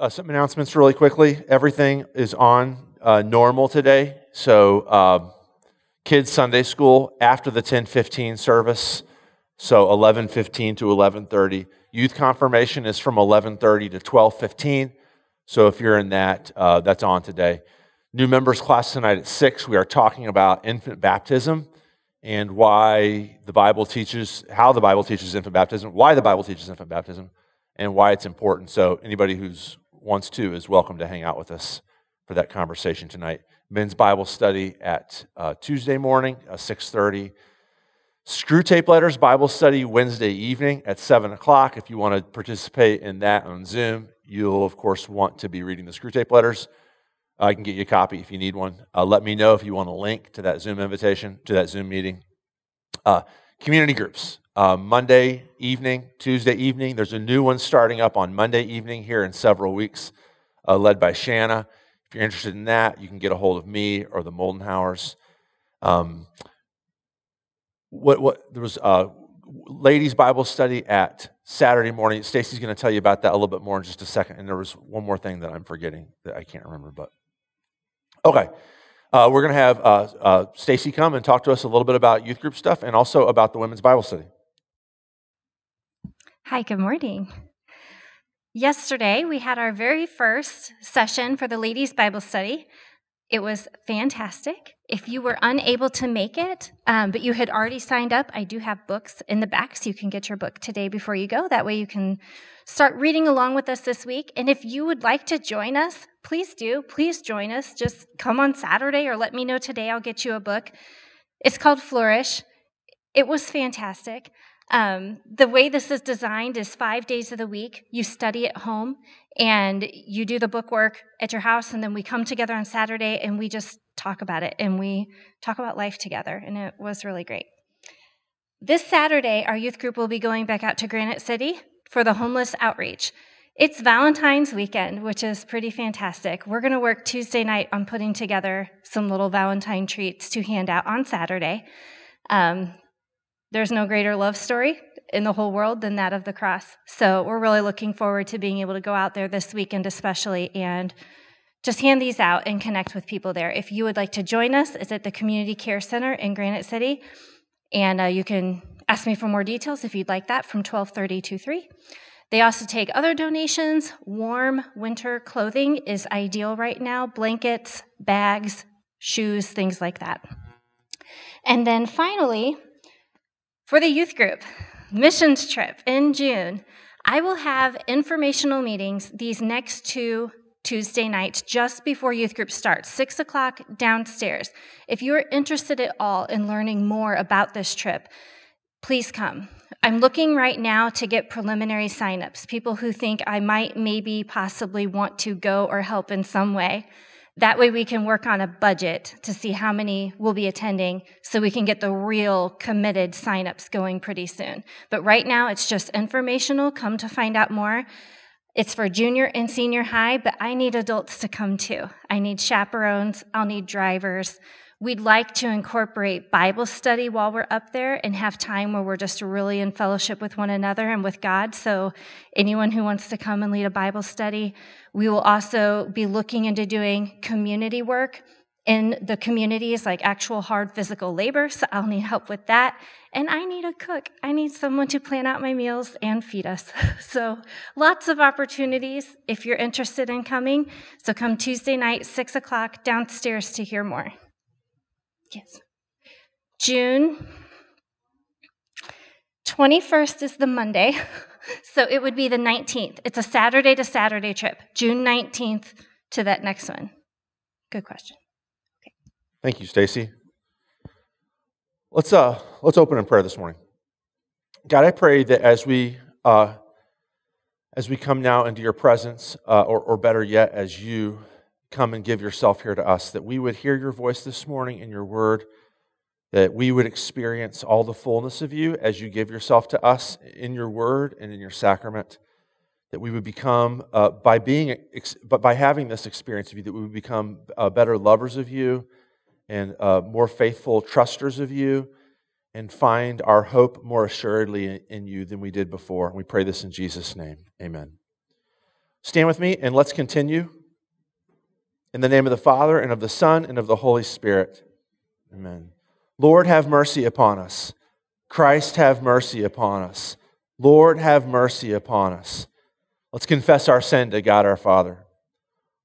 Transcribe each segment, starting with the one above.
do some announcements really quickly. Everything is on normal today. So kids Sunday school after the 10:15 service, so 11:15 to 11:30. Youth confirmation is from 11:30 to 12:15. So if you're in that, that's on today. New members class tonight at 6. We are talking about infant baptism and why the Bible teaches infant baptism, and why it's important. So anybody who wants to is welcome to hang out with us for that conversation tonight. Men's Bible study at Tuesday morning at 6:30. Screwtape Letters Bible study Wednesday evening at 7 o'clock. If you want to participate in that on Zoom, you'll, of course, want to be reading the Screwtape Letters. I can get you a copy if you need one. Let me know if you want a link to that Zoom invitation, to that Zoom meeting. Community groups. Monday evening, Tuesday evening. There's a new one starting up on Monday evening here in several weeks, led by Shanna. If you're interested in that, you can get a hold of me or the Moldenhowers. There was a ladies' Bible study at Saturday morning. Stacey's going to tell you about that a little bit more in just a second. And there was one more thing that I'm forgetting that I can't remember. But okay. We're going to have Stacey come and talk to us a little bit about youth group stuff and also about the women's Bible study. Hi, good morning. Yesterday, we had our very first session for the ladies' Bible study. It was fantastic. If you were unable to make it, but you had already signed up, I do have books in the back, so you can get your book today before you go. That way you can start reading along with us this week. And if you would like to join us, please do. Please join us. Just come on Saturday or let me know today. I'll get you a book. It's called Flourish. It was fantastic. The way this is designed is 5 days of the week. You study at home, and you do the bookwork at your house, and then we come together on Saturday, and we just talk about it, and we talk about life together, and it was really great. This Saturday, our youth group will be going back out to Granite City for the homeless outreach. It's Valentine's weekend, which is pretty fantastic. We're going to work Tuesday night on putting together some little Valentine treats to hand out on Saturday. There's no greater love story in the whole world than that of the cross. So we're really looking forward to being able to go out there this weekend especially and just hand these out and connect with people there. If you would like to join us, it's at the Community Care Center in Granite City. And you can ask me for more details if you'd like that from 12:30 to 3. They also take other donations. Warm winter clothing is ideal right now. Blankets, bags, shoes, things like that. And then finally, for the youth group, missions trip in June, I will have informational meetings these next two Tuesday nights just before youth group starts, 6 o'clock downstairs. If you're interested at all in learning more about this trip, please come. I'm looking right now to get preliminary signups, people who think I might, maybe, possibly want to go or help in some way. That way we can work on a budget to see how many will be attending so we can get the real committed signups going pretty soon. But right now it's just informational. Come to find out more. It's for junior and senior high, but I need adults to come too. I need chaperones. I'll need drivers. We'd like to incorporate Bible study while we're up there and have time where we're just really in fellowship with one another and with God. So anyone who wants to come and lead a Bible study, we will also be looking into doing community work in the communities, like actual hard physical labor. So I'll need help with that. And I need a cook. I need someone to plan out my meals and feed us. So lots of opportunities if you're interested in coming. So come Tuesday night, 6 o'clock downstairs to hear more. Yes. June 21st is the Monday, so it would be the 19th. It's a Saturday to Saturday trip, June 19th to that next one. Good question. Okay. Thank you, Stacey. Let's open in prayer this morning. God, I pray that as we come now into your presence, or better yet, as you come and give yourself here to us, that we would hear your voice this morning in your word, that we would experience all the fullness of you as you give yourself to us in your word and in your sacrament, that we would become, by having this experience of you, that we would become better lovers of you and more faithful trusters of you, and find our hope more assuredly in you than we did before. We pray this in Jesus' name. Amen. Stand with me and let's continue. In the name of the Father, and of the Son, and of the Holy Spirit. Amen. Lord, have mercy upon us. Christ, have mercy upon us. Lord, have mercy upon us. Let's confess our sin to God our Father.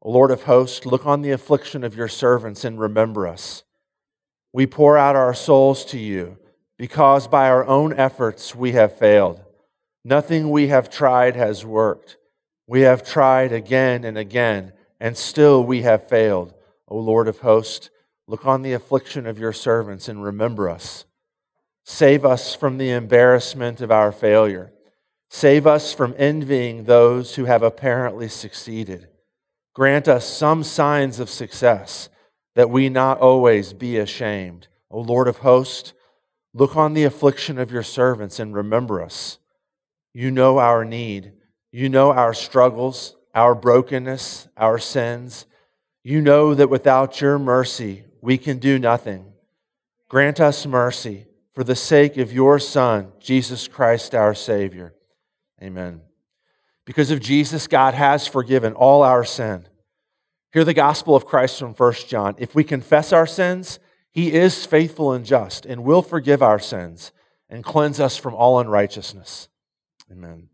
O Lord of hosts, look on the affliction of your servants and remember us. We pour out our souls to you, because by our own efforts we have failed. Nothing we have tried has worked. We have tried again and again, and still we have failed. O Lord of hosts, look on the affliction of your servants and remember us. Save us from the embarrassment of our failure. Save us from envying those who have apparently succeeded. Grant us some signs of success, that we not always be ashamed. O Lord of hosts, look on the affliction of your servants and remember us. You know our need. You know our struggles, our brokenness, our sins. You know that without your mercy, we can do nothing. Grant us mercy for the sake of your Son, Jesus Christ, our Savior. Amen. Because of Jesus, God has forgiven all our sin. Hear the gospel of Christ from First John. If we confess our sins, He is faithful and just and will forgive our sins and cleanse us from all unrighteousness. Amen.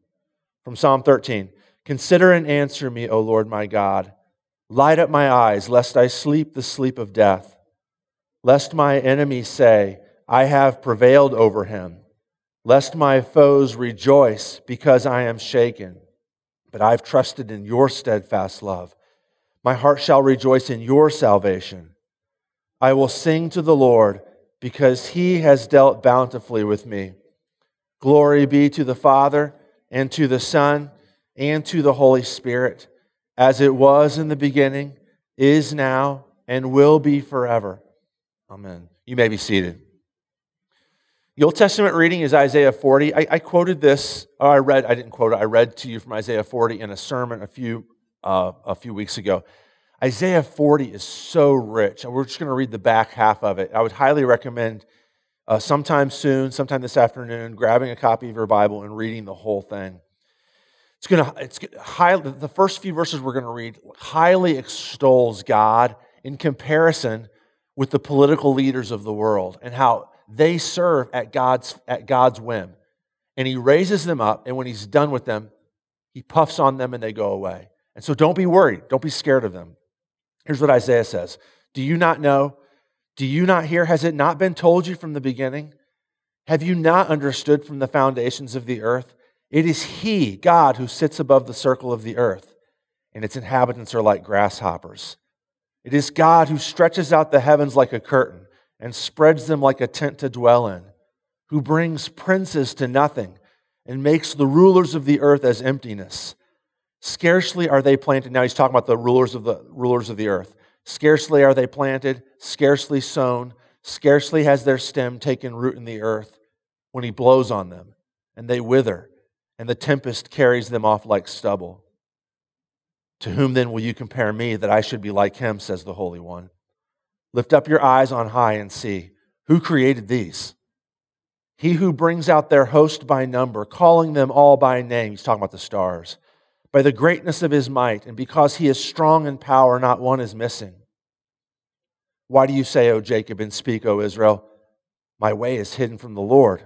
From Psalm 13, consider and answer me, O Lord my God. Light up my eyes, lest I sleep the sleep of death. Lest my enemies say, I have prevailed over him. Lest my foes rejoice because I am shaken. But I have trusted in your steadfast love. My heart shall rejoice in your salvation. I will sing to the Lord because he has dealt bountifully with me. Glory be to the Father, and to the Son, and to the Holy Spirit, as it was in the beginning, is now, and will be forever. Amen. You may be seated. The Old Testament reading is Isaiah 40. I quoted this, or I didn't quote it, I read to you from Isaiah 40 in a sermon a few weeks ago. Isaiah 40 is so rich, and we're just going to read the back half of it. I would highly recommend sometime soon, sometime this afternoon, grabbing a copy of your Bible and reading the whole thing. The first few verses we're going to read highly extols God in comparison with the political leaders of the world and how they serve at God's whim. And He raises them up, and when He's done with them, He puffs on them and they go away. And so don't be worried. Don't be scared of them. Here's what Isaiah says. Do you not know? Do you not hear? Has it not been told you from the beginning? Have you not understood from the foundations of the earth? It is He, God, who sits above the circle of the earth, and its inhabitants are like grasshoppers. It is God who stretches out the heavens like a curtain and spreads them like a tent to dwell in, who brings princes to nothing and makes the rulers of the earth as emptiness. Scarcely are they planted. Now he's talking about the rulers of the earth. Scarcely are they planted, scarcely sown, scarcely has their stem taken root in the earth when He blows on them, and they wither, and the tempest carries them off like stubble. To whom then will you compare me that I should be like Him, says the Holy One? Lift up your eyes on high and see, who created these? He who brings out their host by number, calling them all by name, he's talking about the stars, by the greatness of His might, and because He is strong in power, not one is missing. Why do you say, O Jacob, and speak, O Israel? My way is hidden from the Lord,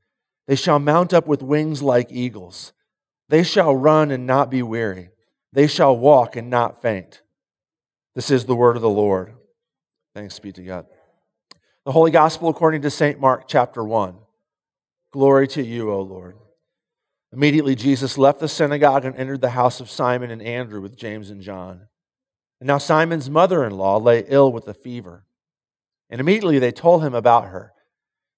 They shall mount up with wings like eagles. They shall run and not be weary. They shall walk and not faint. This is the word of the Lord. Thanks be to God. The Holy Gospel according to Saint Mark, chapter 1. Glory to you, O Lord. Immediately Jesus left the synagogue and entered the house of Simon and Andrew with James and John. And now Simon's mother-in-law lay ill with a fever. And immediately they told him about her.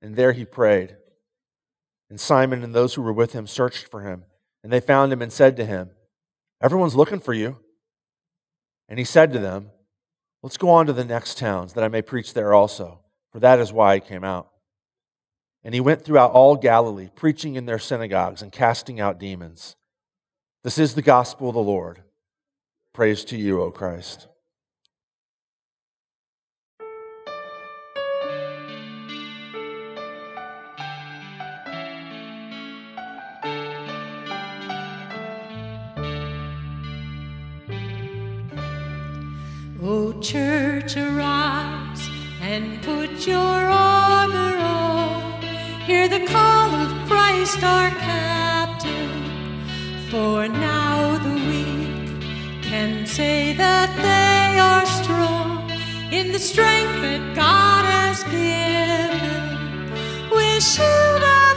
And there he prayed. And Simon and those who were with him searched for him. And they found him and said to him, "Everyone's looking for you." And he said to them, "Let's go on to the next towns, that I may preach there also, for that is why I came out." And he went throughout all Galilee, preaching in their synagogues and casting out demons. This is the gospel of the Lord. Praise to you, O Christ. O church, arise and put your armor on. Hear the call of Christ our captain. For now the weak can say that they are strong in the strength that God has given. With shield of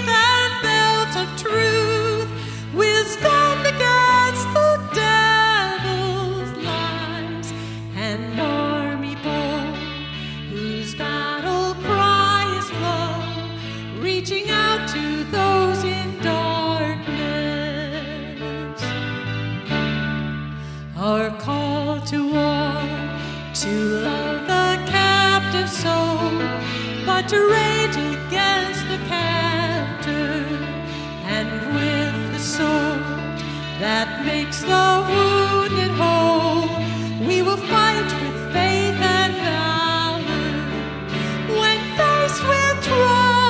faith and belt of truth, we'll stand against the devil. Our call to war, to love the captive soul, but to rage against the captor, and with the sword that makes the wounded whole, we will fight with faith and valor. When faced with trials,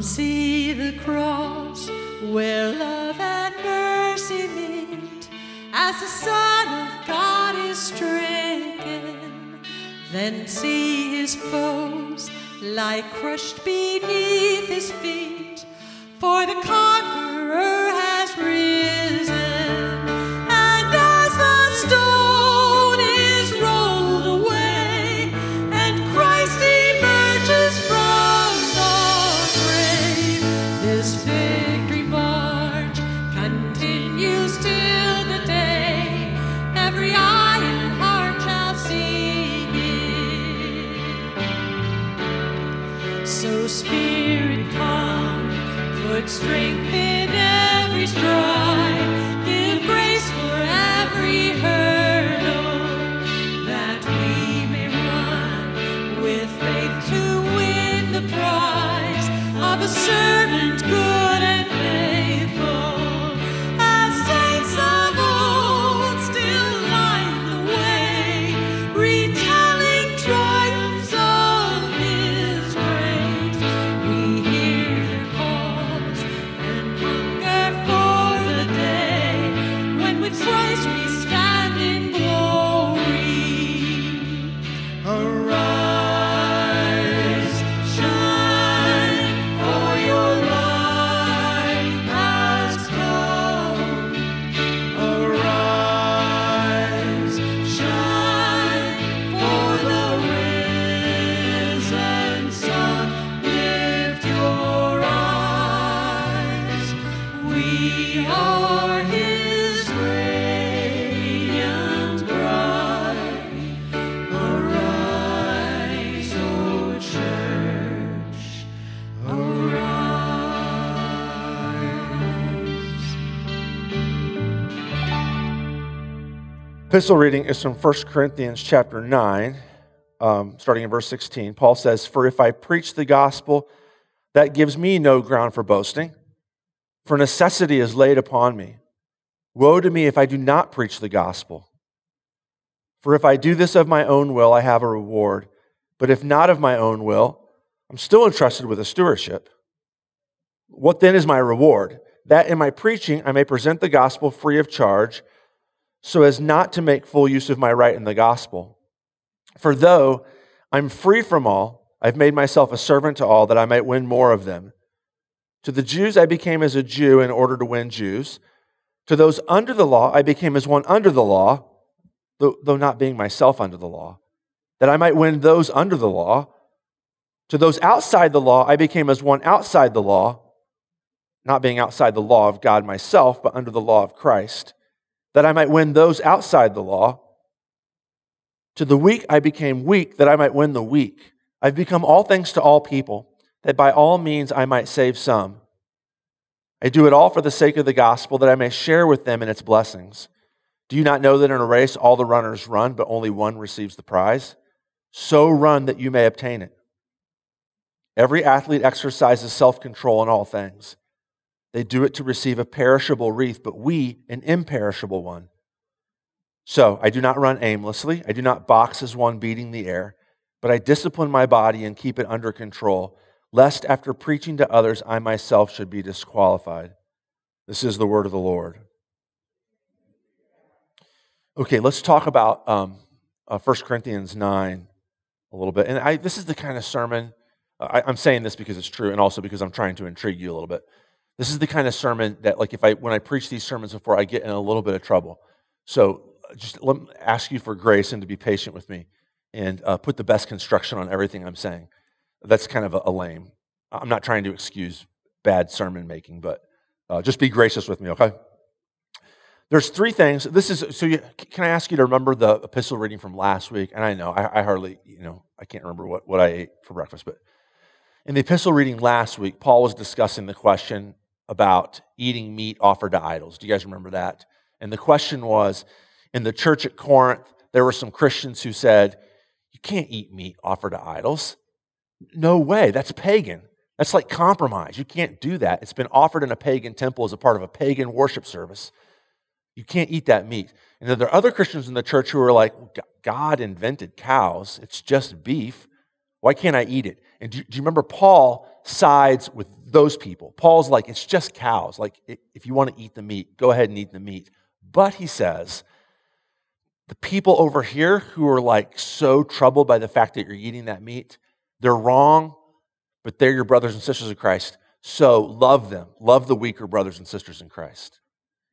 see the cross where love and mercy meet. As the Son of God is stricken, then see his foes lie crushed beneath his feet. For the conqueror has risen. And as the stone is rolled away, and Christ emerges from this victory march continues till the day every eye and heart shall see it. So Spirit, come, put strength in every stride, give grace for every hurdle, that we may run with faith to win the prize of a servant good and faithful. As saints of old still light the way, retelling triumphs of his grace. We hear their calls and hunger for the day epistle reading is from First Corinthians chapter 9, starting in verse 16. Paul says, "For if I preach the gospel, that gives me no ground for boasting, for necessity is laid upon me. Woe to me if I do not preach the gospel. For if I do this of my own will, I have a reward. But if not of my own will, I'm still entrusted with a stewardship. What then is my reward? That in my preaching I may present the gospel free of charge, so as not to make full use of my right in the gospel. For though I'm free from all, I've made myself a servant to all, that I might win more of them. To the Jews I became as a Jew in order to win Jews. To those under the law I became as one under the law, though not being myself under the law, that I might win those under the law. To those outside the law I became as one outside the law, not being outside the law of God myself, but under the law of Christ, that I might win those outside the law. To the weak I became weak, that I might win the weak. I've become all things to all people, that by all means I might save some. I do it all for the sake of the gospel, that I may share with them in its blessings. Do you not know that in a race all the runners run, but only one receives the prize? So run that you may obtain it. Every athlete exercises self-control in all things. They do it to receive a perishable wreath, but we an imperishable one. So I do not run aimlessly. I do not box as one beating the air, but I discipline my body and keep it under control, lest after preaching to others, I myself should be disqualified." This is the word of the Lord. Okay, let's talk about 1 Corinthians 9 a little bit. And this is the kind of sermon, I'm saying this because it's true and also because I'm trying to intrigue you a little bit. This is the kind of sermon that, like, when I preach these sermons before, I get in a little bit of trouble. So just let me ask you for grace and to be patient with me and put the best construction on everything I'm saying. That's kind of a lame. I'm not trying to excuse bad sermon making, but just be gracious with me, okay? There's three things. Can I ask you to remember the epistle reading from last week? And I know, I can't remember what I ate for breakfast, but in the epistle reading last week, Paul was discussing the question about eating meat offered to idols. Do you guys remember that? And the question was, in the church at Corinth, there were some Christians who said, "You can't eat meat offered to idols. No way, that's pagan. That's like compromise. You can't do that. It's been offered in a pagan temple as a part of a pagan worship service. You can't eat that meat." And then there are other Christians in the church who are like, "God invented cows. It's just beef. Why can't I eat it?" And do you remember Paul sides with those people? Paul's like, "It's just cows. Like, if you want to eat the meat, go ahead and eat the meat." But he says, the people over here who are like so troubled by the fact that you're eating that meat, they're wrong, but they're your brothers and sisters in Christ. So love them. Love the weaker brothers and sisters in Christ.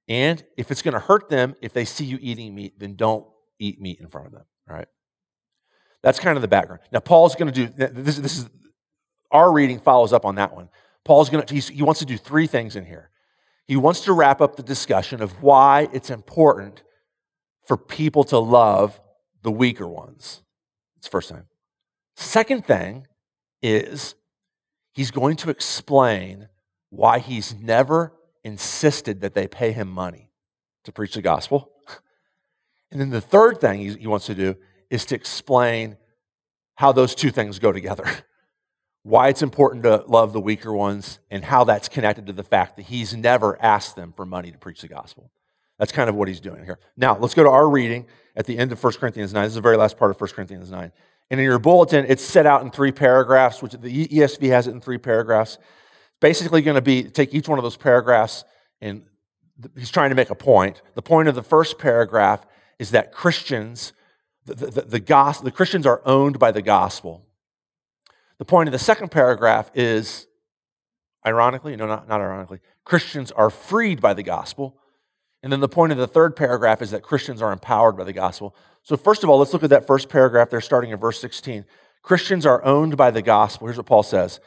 And if it's going to hurt them, if they see you eating meat, then don't eat meat in front of them. All right? That's kind of the background. Now, Paul's going to do, this is, our reading follows up on that one. Paul's going to, he wants to do three things in here. He wants to wrap up the discussion of why it's important for people to love the weaker ones. It's the first time. Second thing is he's going to explain why he's never insisted that they pay him money to preach the gospel. And then the third thing he wants to do is to explain how those two things go together, why it's important to love the weaker ones, and how that's connected to the fact that he's never asked them for money to preach the gospel. That's kind of what he's doing here. Now, let's go to our reading at the end of 1 Corinthians 9. This is the very last part of 1 Corinthians 9. And in your bulletin, it's set out in three paragraphs, which the ESV has it in three paragraphs. Basically going to be, take each one of those paragraphs, and he's trying to make a point. The point of the first paragraph is that Christians, the Christians are owned by the gospel. The point of the second paragraph is, ironically, no, not ironically, Christians are freed by the gospel. And then the point of the third paragraph is that Christians are empowered by the gospel. So first of all, let's look at that first paragraph there starting in verse 16. Christians are owned by the gospel. Here's what Paul says.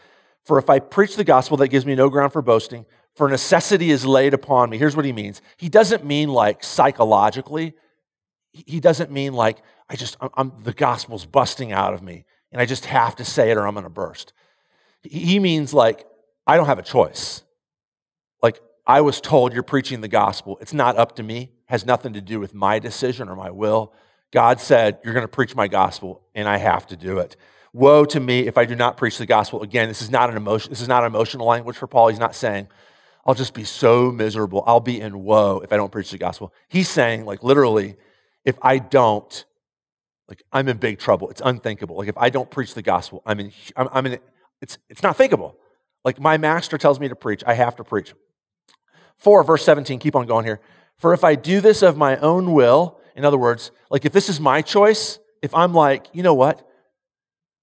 "For if I preach the gospel, that gives me no ground for boasting, for necessity is laid upon me." Here's what he means. He doesn't mean like psychologically. He doesn't mean like, the gospel's busting out of me and I just have to say it or I'm going to burst. He means like, I don't have a choice. Like, I was told you're preaching the gospel. It's not up to me has nothing to do with my decision or my will. God said, you're going to preach my gospel, and I have to do it. Woe to me if I do not preach the gospel. Again, this is not an emotion. This is not an emotional language for Paul. He's not saying, I'll just be so miserable. I'll be in woe if I don't preach the gospel. He's saying, like, literally, if I don't, like, I'm in big trouble. It's unthinkable. Like, if I don't preach the gospel, I'm in. It's not thinkable. Like, my master tells me to preach. I have to preach. 4, verse 17, keep on going here. For if I do this of my own will, in other words, like, if this is my choice, if I'm like, you know what?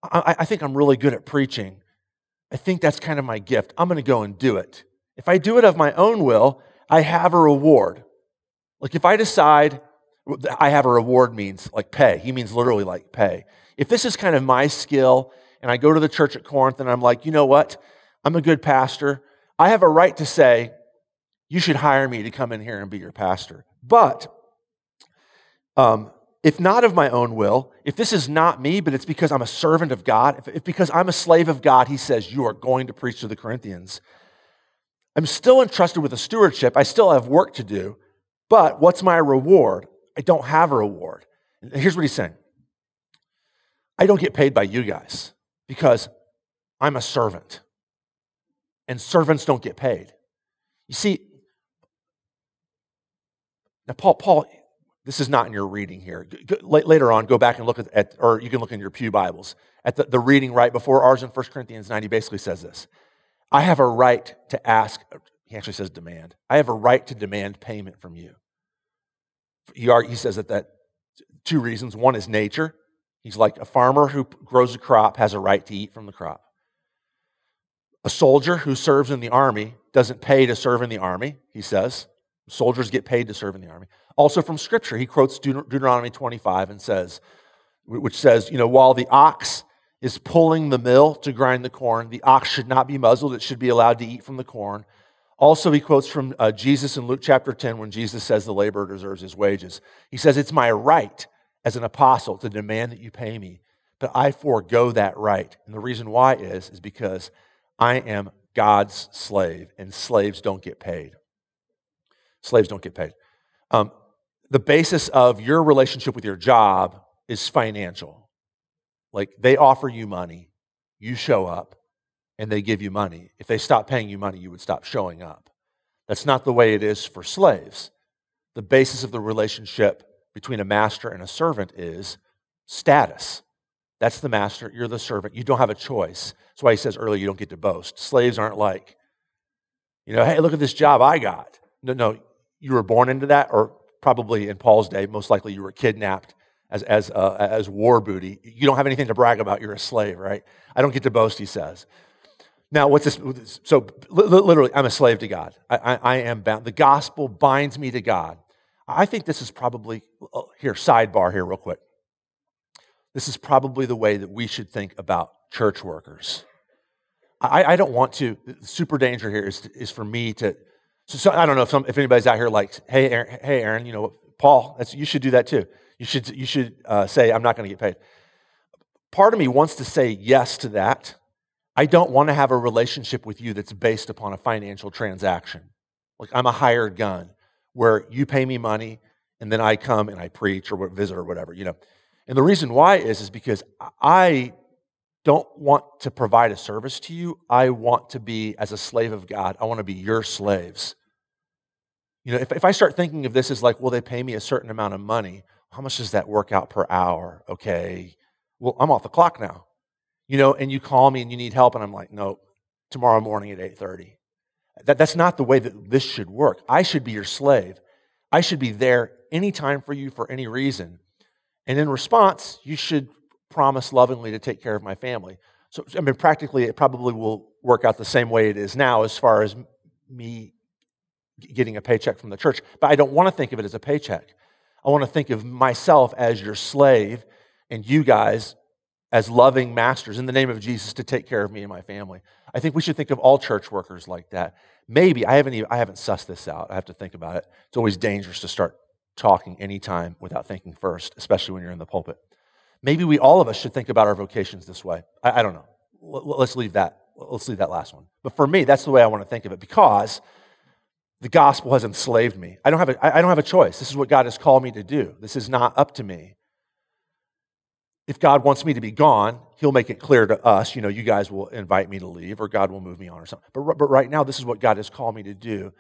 I think I'm really good at preaching. I think that's kind of my gift. I'm going to go and do it. If I do it of my own will, I have a reward. Like, if I decide, I have a reward means like pay. He means literally like pay. If this is kind of my skill and I go to the church at Corinth and I'm like, you know what? I'm a good pastor. I have a right to say, you should hire me to come in here and be your pastor. But if not of my own will, if this is not me, but it's because I'm a servant of God, if because I'm a slave of God, he says, you are going to preach to the Corinthians. I'm still entrusted with a stewardship. I still have work to do. But what's my reward? I don't have a reward. And here's what he's saying. I don't get paid by you guys because I'm a servant. And servants don't get paid. You see, now Paul, this is not in your reading here. Later on, go back and look at, or you can look in your pew Bibles, at the reading right before ours in 1 Corinthians 9, he basically says this. I have a right to ask, he actually says demand. I have a right to demand payment from you. He says that 2 reasons. One is nature. He's like a farmer who grows a crop has a right to eat from the crop. A soldier who serves in the army doesn't pay to serve in the army, he says. Soldiers get paid to serve in the army. Also from Scripture, he quotes Deuteronomy 25 and says, which says, you know, while the ox is pulling the mill to grind the corn, the ox should not be muzzled. It should be allowed to eat from the corn. Also, he quotes from Jesus in Luke chapter 10 when Jesus says the laborer deserves his wages. He says, it's my right as an apostle to demand that you pay me, but I forego that right. And the reason why is because I am God's slave, and slaves don't get paid. Slaves don't get paid. The basis of your relationship with your job is financial. Like, they offer you money, you show up, and they give you money. If they stopped paying you money, you would stop showing up. That's not the way it is for slaves. The basis of the relationship between a master and a servant is status. That's the master, you're the servant. You don't have a choice. That's why he says earlier you don't get to boast. Slaves aren't like, you know, hey, look at this job I got. No, you were born into that, or probably in Paul's day, most likely you were kidnapped as war booty. You don't have anything to brag about, you're a slave, right? I don't get to boast, he says. Now, what's this? So, literally, I'm a slave to God. I am bound. The gospel binds me to God. I think this is probably, here, sidebar here real quick. This is probably the way that we should think about church workers. I don't want to, the super danger here is for me to, so I don't know if anybody's out here like, hey, Aaron, you know, Paul, you should do that too. You should say, I'm not going to get paid. Part of me wants to say yes to that. I don't want to have a relationship with you that's based upon a financial transaction. Like, I'm a hired gun where you pay me money and then I come and I preach or visit or whatever, you know. And the reason why is because I don't want to provide a service to you. I want to be, as a slave of God, I want to be your slaves. You know, if I start thinking of this as like, well, they pay me a certain amount of money, how much does that work out per hour? Okay, well, I'm off the clock now. You know, and you call me and you need help, and I'm like, no, tomorrow morning at 8:30. That's not the way that this should work. I should be your slave. I should be there anytime for you for any reason. And in response, you should promise lovingly to take care of my family. So, I mean, practically, it probably will work out the same way it is now as far as me getting a paycheck from the church. But I don't want to think of it as a paycheck. I want to think of myself as your slave and you guys as loving masters in the name of Jesus to take care of me and my family. I think we should think of all church workers like that. Maybe, I haven't sussed this out. I have to think about it. It's always dangerous to start talking anytime without thinking first, especially when you're in the pulpit. Maybe all of us should think about our vocations this way. I don't know. Let's leave that last one. But for me, that's the way I want to think of it, because The gospel has enslaved me. I don't have a choice. This is what God has called me to do. This is not up to me. If God wants me to be gone, he'll make it clear to us, you know, you guys will invite me to leave or God will move me on or something. But right now, this is what God has called me to do.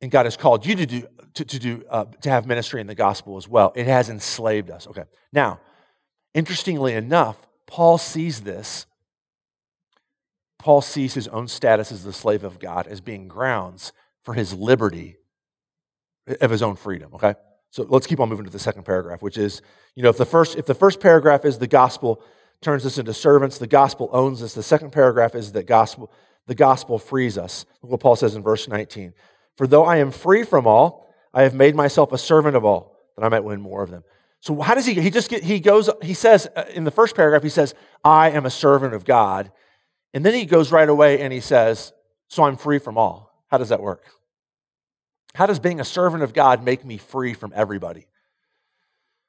And God has called you to have ministry in the gospel as well. It has enslaved us. Okay. Now, interestingly enough, Paul sees this. Paul sees his own status as the slave of God as being grounds for his liberty of his own freedom, okay? So let's keep on moving to the second paragraph, which is, you know, if the first paragraph is the gospel turns us into servants, the gospel owns us. The second paragraph is that the gospel frees us. Look what Paul says in verse 19. For though I am free from all, I have made myself a servant of all, that I might win more of them. So how does he says in the first paragraph, he says, I am a servant of God. And then he goes right away and he says, so I'm free from all. How does that work? How does being a servant of God make me free from everybody?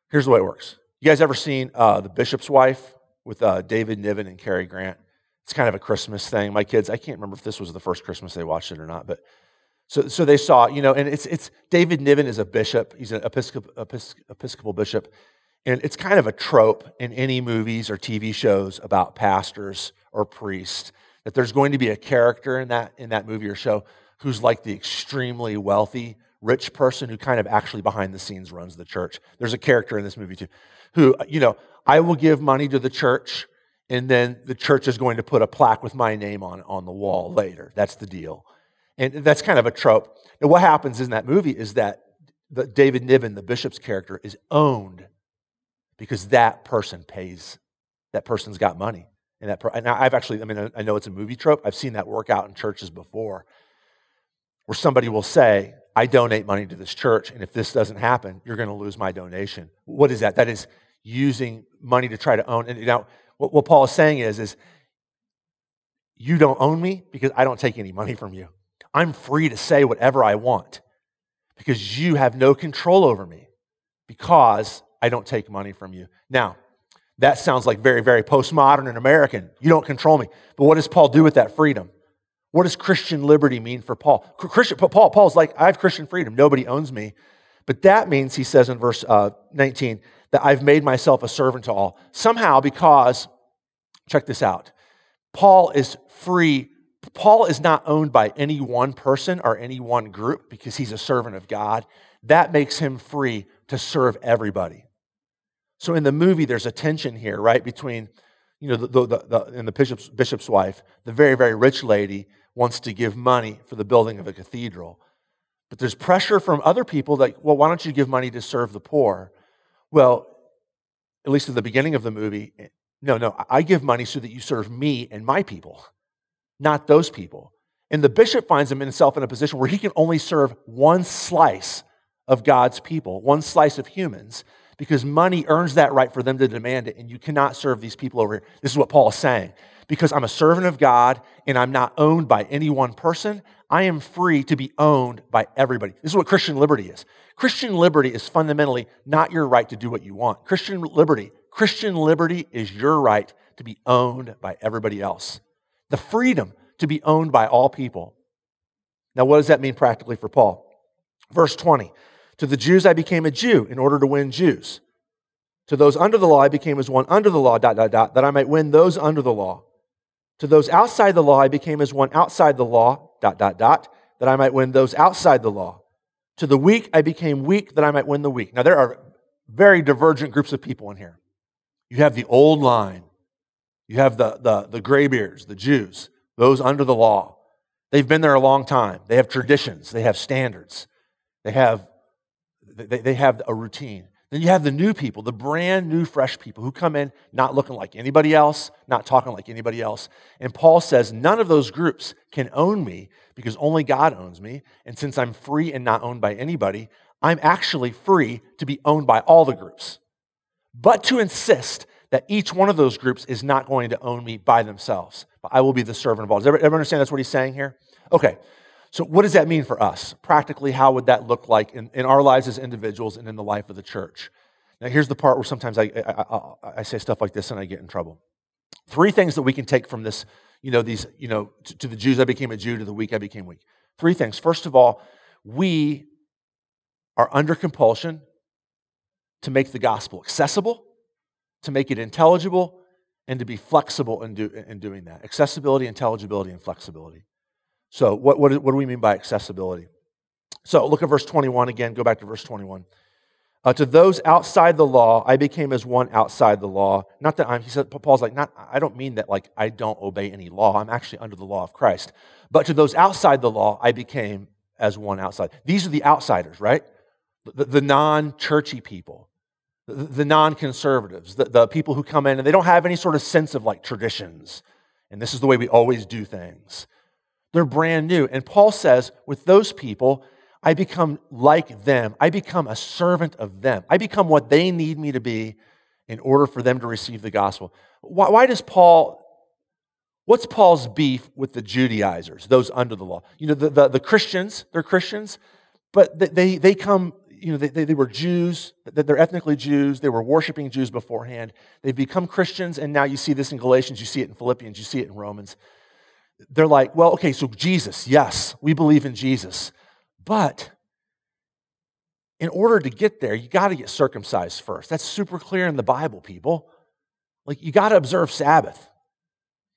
Here's the way it works. You guys ever seen The Bishop's Wife with David Niven and Cary Grant? It's kind of a Christmas thing. My kids, I can't remember if this was the first Christmas they watched it or not, but so they saw it, you know, and it's David Niven is a bishop. He's an Episcopal bishop, and it's kind of a trope in any movies or TV shows about pastors or priests that there's going to be a character in that movie or show who's like the extremely wealthy, rich person who kind of actually behind the scenes runs the church. There's a character in this movie too who, you know, I will give money to the church and then the church is going to put a plaque with my name on the wall later. That's the deal. And that's kind of a trope. And what happens in that movie is that David Niven, the bishop's character, is owned because that person pays. That person's got money. And I know it's a movie trope. I've seen that work out in churches before, where somebody will say, I donate money to this church, and if this doesn't happen, you're going to lose my donation. What is that? That is using money to try to own. And now, what Paul is saying is you don't own me because I don't take any money from you. I'm free to say whatever I want because you have no control over me because I don't take money from you. Now, that sounds like very, very postmodern and American. You don't control me. But what does Paul do with that freedom? What does Christian liberty mean for Paul? Paul's like, I have Christian freedom. Nobody owns me. But that means, he says in verse 19, that I've made myself a servant to all. Somehow because, check this out, Paul is free. Paul is not owned by any one person or any one group because he's a servant of God. That makes him free to serve everybody. So in the movie, there's a tension here, right, between, you know, in the bishop's wife, the very, very rich lady wants to give money for the building of a cathedral. But there's pressure from other people like, well, why don't you give money to serve the poor? Well, at least at the beginning of the movie, no, I give money so that you serve me and my people, not those people. And the bishop finds himself in a position where he can only serve one slice of God's people, one slice of humans, because money earns that right for them to demand it, and you cannot serve these people over here. This is what Paul is saying. Because I'm a servant of God, and I'm not owned by any one person, I am free to be owned by everybody. This is what Christian liberty is. Christian liberty is fundamentally not your right to do what you want. Christian liberty is your right to be owned by everybody else. The freedom to be owned by all people. Now, what does that mean practically for Paul? Verse 20, to the Jews I became a Jew in order to win Jews. To those under the law I became as one under the law, that I might win those under the law. To those outside the law I became as one outside the law, that I might win those outside the law. To the weak I became weak, that I might win the weak. Now there are very divergent groups of people in here. You have the old line. You have the graybeards, the Jews, those under the law. They've been there a long time. They have traditions. They have standards. They have a routine. Then you have the new people, the brand new, fresh people who come in not looking like anybody else, not talking like anybody else. And Paul says, none of those groups can own me because only God owns me. And since I'm free and not owned by anybody, I'm actually free to be owned by all the groups. But to insist that each one of those groups is not going to own me by themselves. But I will be the servant of all. Does everyone understand that's what he's saying here? Okay. So what does that mean for us? Practically, how would that look like in our lives as individuals and in the life of the church? Now, here's the part where sometimes I say stuff like this and I get in trouble. Three things that we can take from this, you know, to the Jews I became a Jew, to the weak I became weak. Three things. First of all, we are under compulsion to make the gospel accessible, to make it intelligible, and to be flexible in doing that. Accessibility, intelligibility, and flexibility. So what do we mean by accessibility? So look at verse 21 again. Go back to verse 21. To those outside the law, I became as one outside the law. Not that he said, Paul's like, I don't mean that like I don't obey any law. I'm actually under the law of Christ. But to those outside the law, I became as one outside. These are the outsiders, right? The non-churchy people, the non-conservatives, the people who come in and they don't have any sort of sense of like traditions. And this is the way we always do things. They're brand new. And Paul says, with those people, I become like them. I become a servant of them. I become what they need me to be in order for them to receive the gospel. Why does Paul, what's Paul's beef with the Judaizers, those under the law? You know, the Christians, they're Christians, but they come, you know, they were Jews, they're ethnically Jews, they were worshiping Jews beforehand. They've become Christians, and now you see this in Galatians, you see it in Philippians, you see it in Romans. They're like, well, okay, so Jesus, yes, we believe in Jesus. But in order to get there, you got to get circumcised first. That's super clear in the Bible, people. Like, you got to observe Sabbath.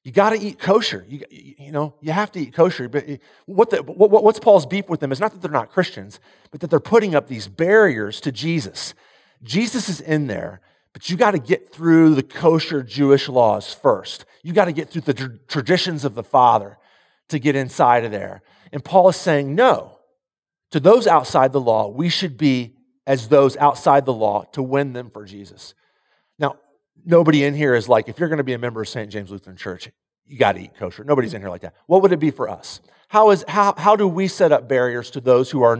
You got to eat kosher. You know, you have to eat kosher. But what's Paul's beef with them is not that they're not Christians, but that they're putting up these barriers to Jesus. Jesus is in there, but you got to get through the kosher Jewish laws first. You got to get through the traditions of the Father to get inside of there. And Paul is saying, no. To those outside the law, we should be as those outside the law to win them for Jesus. Now, nobody in here is like, if you're going to be a member of St. James Lutheran Church, you got to eat kosher. Nobody's in here like that. What would it be for us? How do we set up barriers to those who are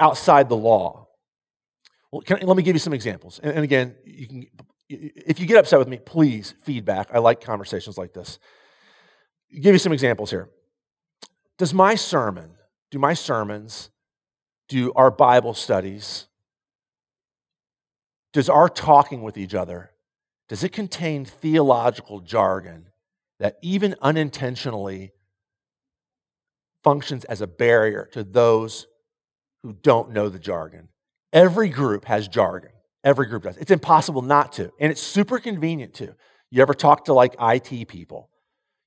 outside the law? Well, let me give you some examples. And again, if you get upset with me, please feedback. I like conversations like this. I'll give you some examples here. Do my sermons, do our Bible studies, does our talking with each other, does it contain theological jargon that even unintentionally functions as a barrier to those who don't know the jargon? Every group has jargon. Every group does. It's impossible not to, and it's super convenient to. You ever talk to like IT people?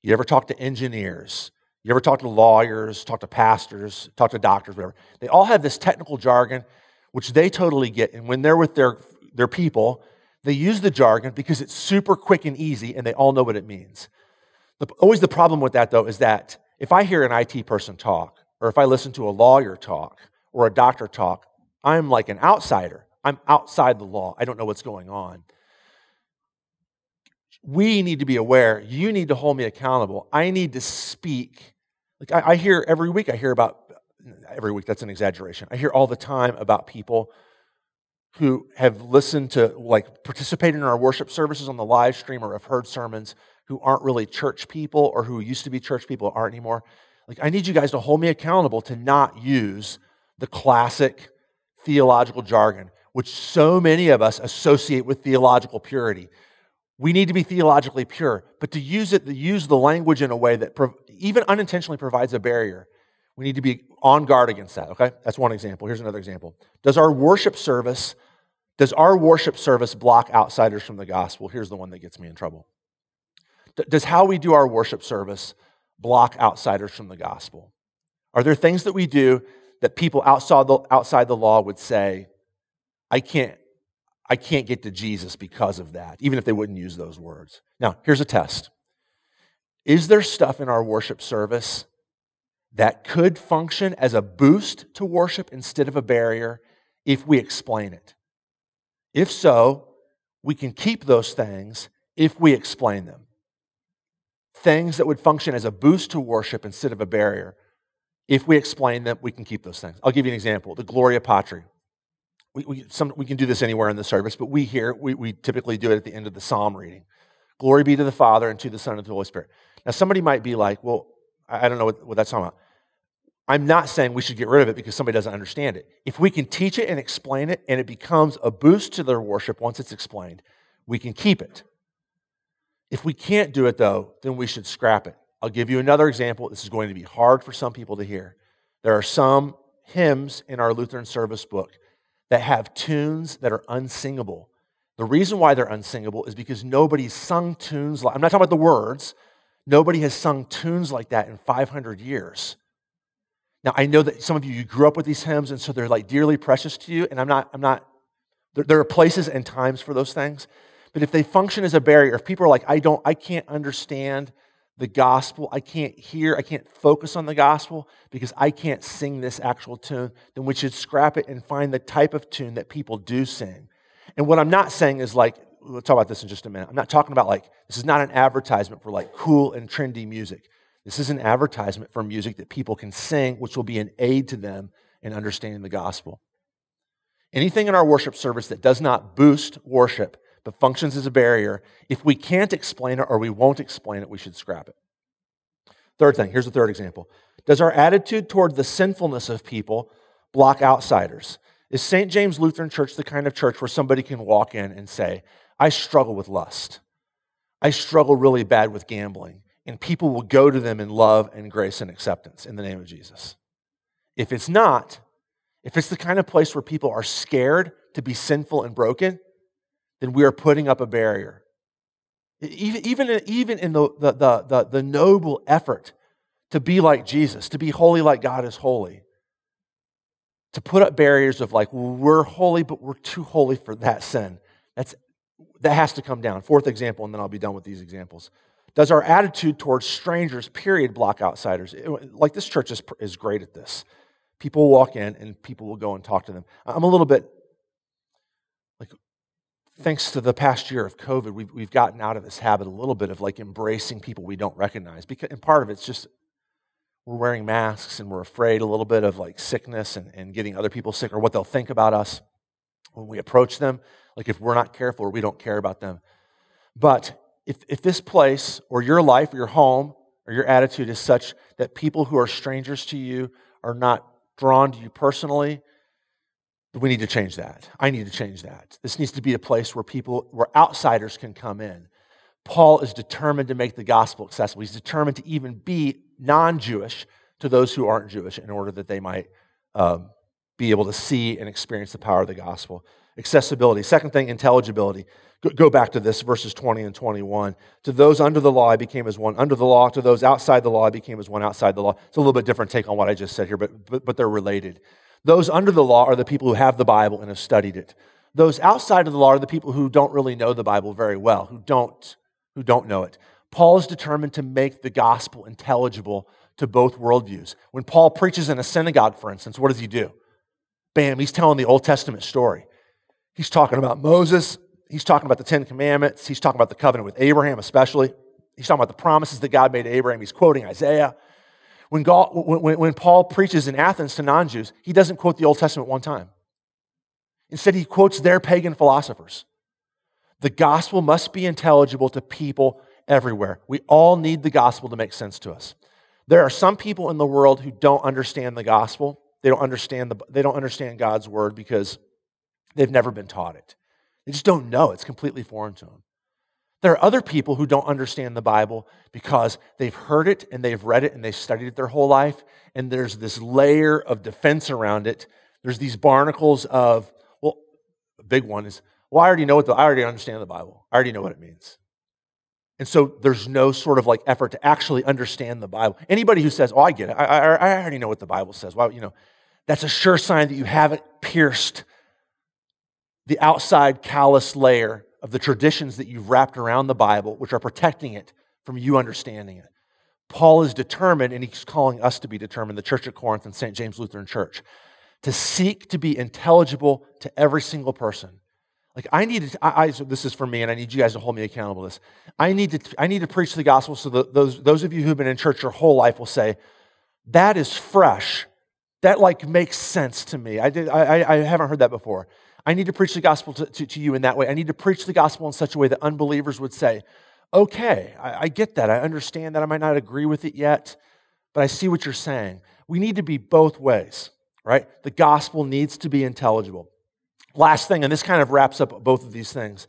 You ever talk to engineers? You ever talk to lawyers, talk to pastors, talk to doctors, whatever. They all have this technical jargon, which they totally get. And when they're with their people, they use the jargon because it's super quick and easy, and they all know what it means. Always the problem with that, though, is that if I hear an IT person talk, or if I listen to a lawyer talk, or a doctor talk, I'm like an outsider. I'm outside the law. I don't know what's going on. We need to be aware. You need to hold me accountable. I need to speak. Like I hear every week, that's an exaggeration. I hear all the time about people who have listened to, like, participated in our worship services on the live stream or have heard sermons who aren't really church people or who used to be church people aren't anymore. Like, I need you guys to hold me accountable to not use the classic theological jargon, which so many of us associate with theological purity. We need to be theologically pure, but to use the language in a way that even unintentionally provides a barrier. We need to be on guard against that, okay? That's one example. Here's another example. Does our worship service block outsiders from the gospel? Here's the one that gets me in trouble. Does how we do our worship service block outsiders from the gospel? Are there things that we do that people outside the law would say, I can't get to Jesus because of that, even if they wouldn't use those words. Now, here's a test. Is there stuff in our worship service that could function as a boost to worship instead of a barrier if we explain it? If so, we can keep those things if we explain them. Things that would function as a boost to worship instead of a barrier. If we explain them, we can keep those things. I'll give you an example, the Gloria Patri. We can do this anywhere in the service, but we typically do it at the end of the psalm reading. Glory be to the Father, and to the Son, and to the Holy Spirit. Now, somebody might be like, well, I don't know what that's talking about. I'm not saying we should get rid of it because somebody doesn't understand it. If we can teach it and explain it, and it becomes a boost to their worship once it's explained, we can keep it. If we can't do it, though, then we should scrap it. I'll give you another example. This is going to be hard for some people to hear. There are some hymns in our Lutheran service book that have tunes that are unsingable. The reason why they're unsingable is because nobody's sung tunes like, I'm not talking about the words, nobody has sung tunes like that in 500 years. Now, I know that some of you grew up with these hymns, and so they're like dearly precious to you, and I'm not. There are places and times for those things, but if they function as a barrier, if people are like, I can't understand the gospel, I can't focus on the gospel because I can't sing this actual tune, then we should scrap it and find the type of tune that people do sing. And what I'm not saying is like, we'll talk about this in just a minute. I'm not talking about like, this is not an advertisement for like cool and trendy music. This is an advertisement for music that people can sing, which will be an aid to them in understanding the gospel. Anything in our worship service that does not boost worship but functions as a barrier, if we can't explain it or we won't explain it, we should scrap it. Third thing, here's the third example. Does our attitude toward the sinfulness of people block outsiders? Is St. James Lutheran Church the kind of church where somebody can walk in and say, I struggle with lust. I struggle really bad with gambling. And people will go to them in love and grace and acceptance in the name of Jesus. If it's not, if it's the kind of place where people are scared to be sinful and broken, then we are putting up a barrier. Even in the noble effort to be like Jesus, to be holy like God is holy, to put up barriers of like, well, we're holy, but we're too holy for that sin. That has to come down. Fourth example, and then I'll be done with these examples. Does our attitude towards strangers, period, block outsiders? Like this church is great at this. People walk in and people will go and talk to them. I'm a little bit, like, thanks to the past year of COVID, we've gotten out of this habit a little bit of like embracing people we don't recognize. And part of it's just we're wearing masks and we're afraid a little bit of like sickness and getting other people sick or what they'll think about us when we approach them. Like if we're not careful or we don't care about them. But if this place or your life or your home or your attitude is such that people who are strangers to you are not drawn to you personally, we need to change that. I need to change that. This needs to be a place where outsiders can come in. Paul is determined to make the gospel accessible. He's determined to even be non-Jewish to those who aren't Jewish in order that they might be able to see and experience the power of the gospel. Accessibility. Second thing, intelligibility. Go back to this, verses 20 and 21. To those under the law, I became as one under the law. To those outside the law, I became as one outside the law. It's a little bit different take on what I just said here, but they're related. Those under the law are the people who have the Bible and have studied it. Those outside of the law are the people who don't really know the Bible very well, who don't know it. Paul is determined to make the gospel intelligible to both worldviews. When Paul preaches in a synagogue, for instance, what does he do? Bam, he's telling the Old Testament story. He's talking about Moses. He's talking about the Ten Commandments. He's talking about the covenant with Abraham especially. He's talking about the promises that God made to Abraham. He's quoting Isaiah. When Paul preaches in Athens to non-Jews, he doesn't quote the Old Testament one time. Instead, he quotes their pagan philosophers. The gospel must be intelligible to people everywhere. We all need the gospel to make sense to us. There are some people in the world who don't understand the gospel. They don't understand God's word because they've never been taught it. They just don't know. It's completely foreign to them. There are other people who don't understand the Bible because they've heard it and they've read it and they've studied it their whole life, and there's this layer of defense around it. There's these barnacles of, well, a big one is, well, I already understand the Bible. I already know what it means. And so there's no sort of like effort to actually understand the Bible. Anybody who says, oh, I get it. I already know what the Bible says. Well, that's a sure sign that you haven't pierced the outside callous layer of the traditions that you've wrapped around the Bible, which are protecting it from you understanding it. Paul is determined, and he's calling us to be determined, the Church at Corinth and St. James Lutheran Church, to seek to be intelligible to every single person. Like so this is for me, and I need you guys to hold me accountable to this. I need to preach the gospel so that those of you who've been in church your whole life will say, that is fresh. That like makes sense to me. I haven't heard that before. I need to preach the gospel to you in that way. I need to preach the gospel in such a way that unbelievers would say, okay, I get that. I understand that. I might not agree with it yet, but I see what you're saying. We need to be both ways, right? The gospel needs to be intelligible. Last thing, and this kind of wraps up both of these things,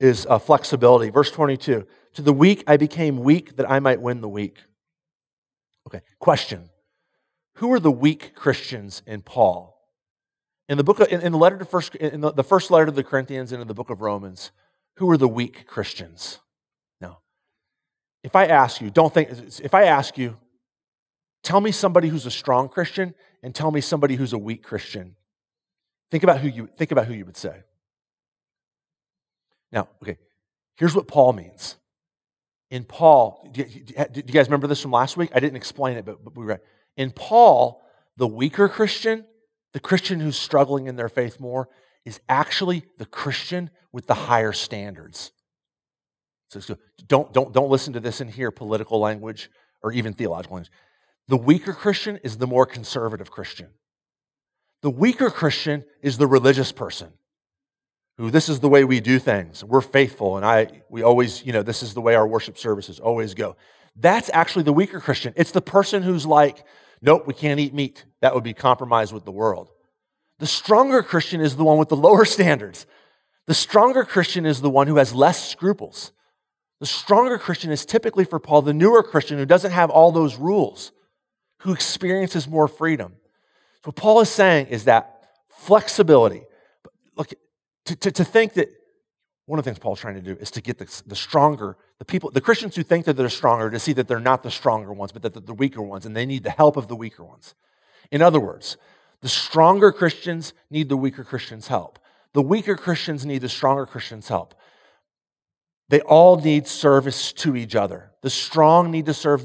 is flexibility. Verse 22, to the weak I became weak that I might win the weak. Okay, question. Who are the weak Christians in Paul? In the book, in the first letter to the Corinthians and in the book of Romans, who are the weak Christians? Now, if I ask you, tell me somebody who's a strong Christian and tell me somebody who's a weak Christian. Think about who you would say. Now, okay, here's what Paul means. In Paul, do you guys remember this from last week? I didn't explain it, but we read. In Paul, the weaker Christian, the Christian who's struggling in their faith more, is actually the Christian with the higher standards. So don't listen to this and hear political language or even theological language. The weaker Christian is the more conservative Christian. The weaker Christian is the religious person who, this is the way we do things. We're faithful, and we always, this is the way our worship services always go. That's actually the weaker Christian. It's the person who's like, nope, we can't eat meat. That would be compromise with the world. The stronger Christian is the one with the lower standards. The stronger Christian is the one who has less scruples. The stronger Christian is typically, for Paul, the newer Christian who doesn't have all those rules, who experiences more freedom. So what Paul is saying is that flexibility. Look, to think that one of the things Paul's trying to do is to get the stronger, the people, the Christians who think that they're stronger, to see that they're not the stronger ones, but that they're the weaker ones, and they need the help of the weaker ones. In other words, the stronger Christians need the weaker Christians' help. The weaker Christians need the stronger Christians' help. They all need service to each other. The strong need to serve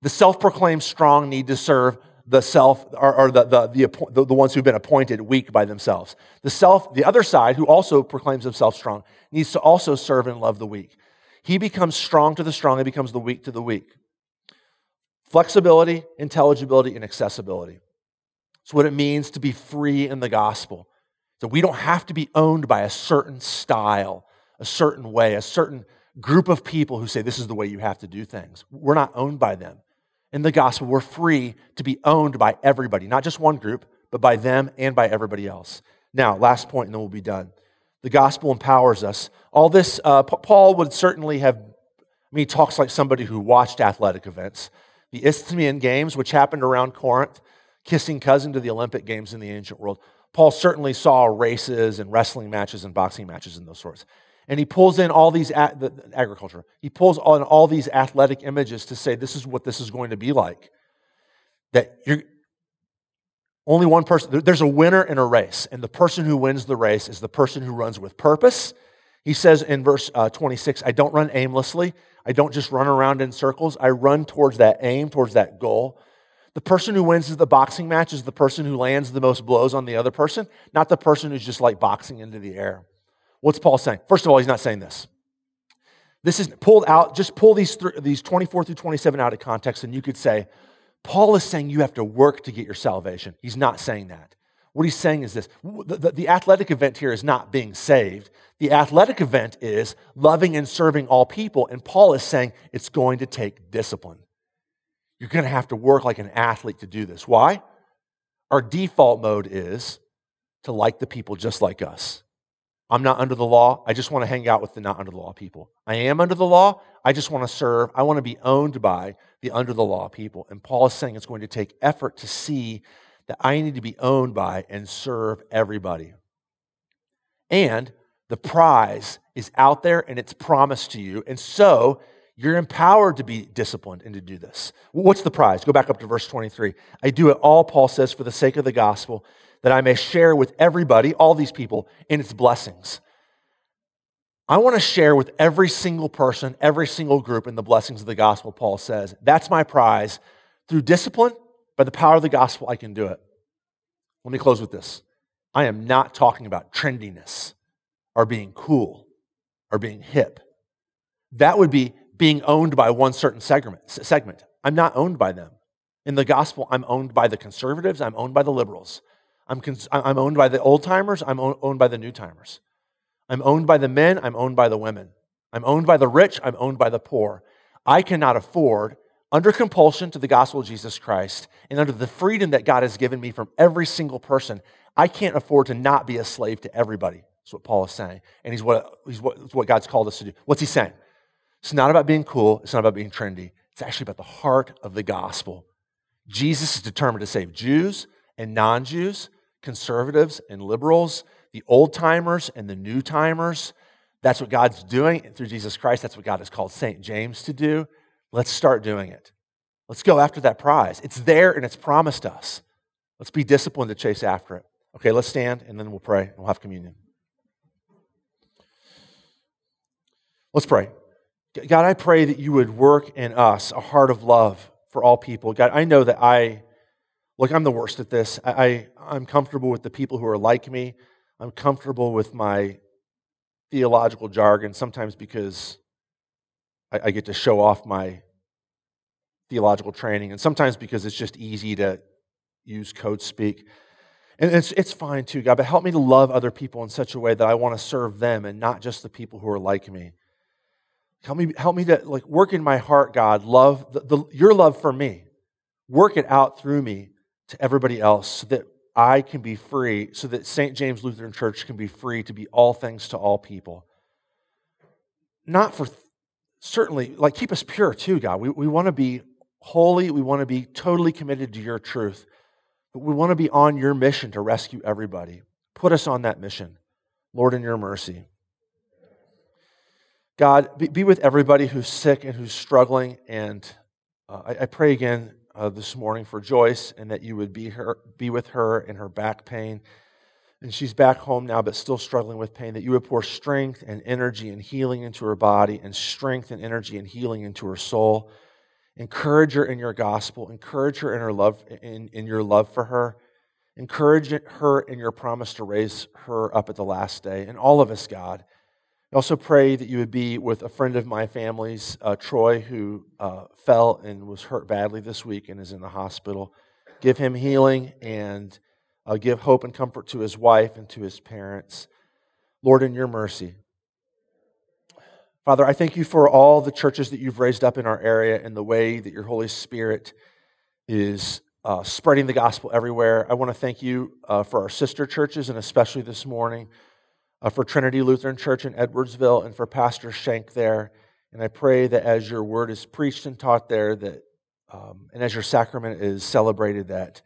the self-proclaimed strong need to serve the self, or the ones who've been appointed weak by themselves. The other side, who also proclaims himself strong, needs to also serve and love the weak. He becomes strong to the strong, he becomes the weak to the weak. Flexibility, intelligibility, and accessibility. It's what it means to be free in the gospel. So we don't have to be owned by a certain style, a certain way, a certain group of people who say this is the way you have to do things. We're not owned by them. In the gospel, we're free to be owned by everybody, not just one group, but by them and by everybody else. Now, last point, and then we'll be done. The gospel empowers us. All this, Paul would certainly have, he talks like somebody who watched athletic events. The Isthmian Games, which happened around Corinth, kissing cousin to the Olympic Games in the ancient world. Paul certainly saw races and wrestling matches and boxing matches and those sorts. And he pulls in all these, agriculture, he pulls on all these athletic images to say this is what this is going to be like. That you're only one person, there's a winner in a race, and the person who wins the race is the person who runs with purpose. He says in verse 26, I don't run aimlessly, I don't just run around in circles, I run towards that aim, towards that goal. The person who wins the boxing match is the person who lands the most blows on the other person, not the person who's just like boxing into the air. What's Paul saying? First of all, he's not saying this. This is pulled out, just pull these 24 through 27 out of context, and you could say, Paul is saying you have to work to get your salvation. He's not saying that. What he's saying is this. The athletic event here is not being saved. The athletic event is loving and serving all people, and Paul is saying it's going to take discipline. You're going to have to work like an athlete to do this. Why? Our default mode is to like the people just like us. I'm not under the law. I just want to hang out with the not under the law people. I am under the law. I just want to serve. I want to be owned by the under the law people. And Paul is saying it's going to take effort to see that I need to be owned by and serve everybody. And the prize is out there and it's promised to you. And so you're empowered to be disciplined and to do this. What's the prize? Go back up to verse 23. I do it all, Paul says, for the sake of the gospel, that I may share with everybody, all these people, in its blessings. I want to share with every single person, every single group in the blessings of the gospel, Paul says. That's my prize. Through discipline, by the power of the gospel, I can do it. Let me close with this. I am not talking about trendiness or being cool or being hip. That would be being owned by one certain segment. I'm not owned by them. In the gospel, I'm owned by the conservatives. I'm owned by the liberals. I'm owned by the old-timers. I'm owned by the new-timers. I'm owned by the men. I'm owned by the women. I'm owned by the rich. I'm owned by the poor. I cannot afford, under compulsion to the gospel of Jesus Christ and under the freedom that God has given me from every single person, I can't afford to not be a slave to everybody. That's what Paul is saying. And he's what God's called us to do. What's he saying? It's not about being cool. It's not about being trendy. It's actually about the heart of the gospel. Jesus is determined to save Jews and non-Jews, conservatives and liberals, the old-timers and the new-timers. That's what God's doing through Jesus Christ. That's what God has called St. James to do. Let's start doing it. Let's go after that prize. It's there and it's promised us. Let's be disciplined to chase after it. Okay, let's stand and then we'll pray and we'll have communion. Let's pray. God, I pray that you would work in us a heart of love for all people. God, I know that I'm the worst at this. I'm comfortable with the people who are like me. I'm comfortable with my theological jargon, sometimes because I get to show off my theological training, and sometimes because it's just easy to use code speak. And it's fine too, God, but help me to love other people in such a way that I want to serve them and not just the people who are like me. Help me to like work in my heart, God, love your love for me. Work it out through me to everybody else so that I can be free, so that St. James Lutheran Church can be free to be all things to all people. Certainly, like keep us pure too, God. We want to be holy. We want to be totally committed to your truth. But we want to be on your mission to rescue everybody. Put us on that mission. Lord, in your mercy. God, be with everybody who's sick and who's struggling. And I pray again this morning for Joyce, and that you would be with her in her back pain. And she's back home now, but still struggling with pain, that you would pour strength and energy and healing into her body, and strength and energy and healing into her soul. Encourage her in your gospel. Encourage her in her love, in your love for her. Encourage her in your promise to raise her up at the last day. And all of us, God. I also pray that you would be with a friend of my family's, Troy, who fell and was hurt badly this week and is in the hospital. Give him healing, and give hope and comfort to his wife and to his parents. Lord, in your mercy. Father, I thank you for all the churches that you've raised up in our area and the way that your Holy Spirit is spreading the gospel everywhere. I want to thank you for our sister churches, and especially this morning for Trinity Lutheran Church in Edwardsville and for Pastor Schenck there. And I pray that as your word is preached and taught there, that and as your sacrament is celebrated, that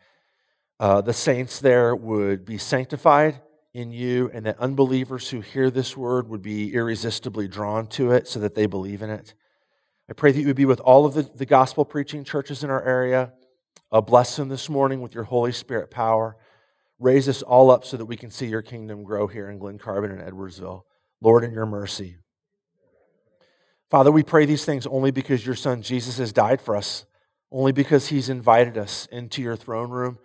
the saints there would be sanctified in you, and that unbelievers who hear this word would be irresistibly drawn to it so that they believe in it. I pray that you would be with all of the gospel preaching churches in our area. Bless them this morning with your Holy Spirit power. Raise us all up so that we can see your kingdom grow here in Glen Carbon and Edwardsville. Lord, in your mercy. Father, we pray these things only because your Son Jesus has died for us, only because he's invited us into your throne room.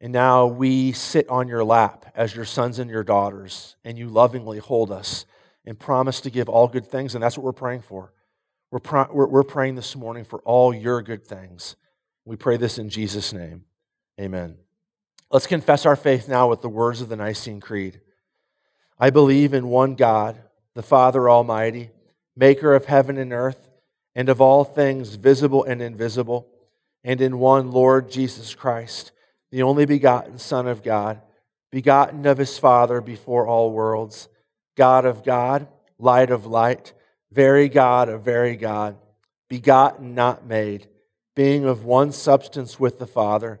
And now we sit on your lap as your sons and your daughters, and you lovingly hold us and promise to give all good things, and that's what we're praying for. We're praying this morning for all your good things. We pray this in Jesus' name. Amen. Let's confess our faith now with the words of the Nicene Creed. I believe in one God, the Father Almighty, maker of heaven and earth, and of all things visible and invisible, and in one Lord Jesus Christ, the only begotten Son of God, begotten of his Father before all worlds, God of God, light of light, very God of very God, begotten, not made, being of one substance with the Father,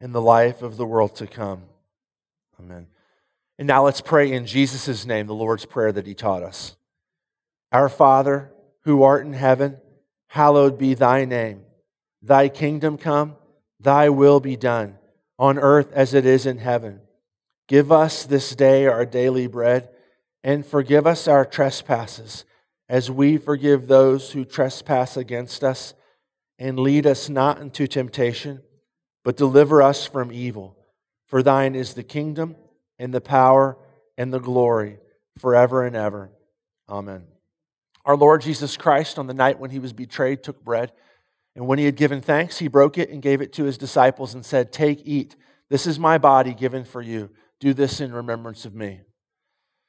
and the life of the world to come. Amen. And now let's pray in Jesus' name the Lord's Prayer that he taught us. Our Father, who art in heaven, hallowed be thy name. Thy kingdom come, thy will be done, on earth as it is in heaven. Give us this day our daily bread, and forgive us our trespasses, as we forgive those who trespass against us. And lead us not into temptation, but deliver us from evil. For thine is the kingdom, and the power, and the glory, forever and ever. Amen. Our Lord Jesus Christ, on the night when he was betrayed, took bread. And when he had given thanks, he broke it and gave it to his disciples and said, "Take, eat. This is my body given for you. Do this in remembrance of me."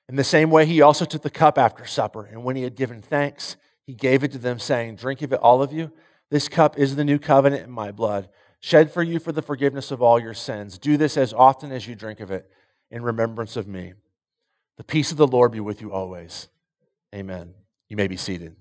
In the same way, he also took the cup after supper. And when he had given thanks, he gave it to them, saying, "Drink of it, all of you. This cup is the new covenant in my blood, shed for you for the forgiveness of all your sins. Do this as often as you drink of it in remembrance of me." The peace of the Lord be with you always. Amen. You may be seated.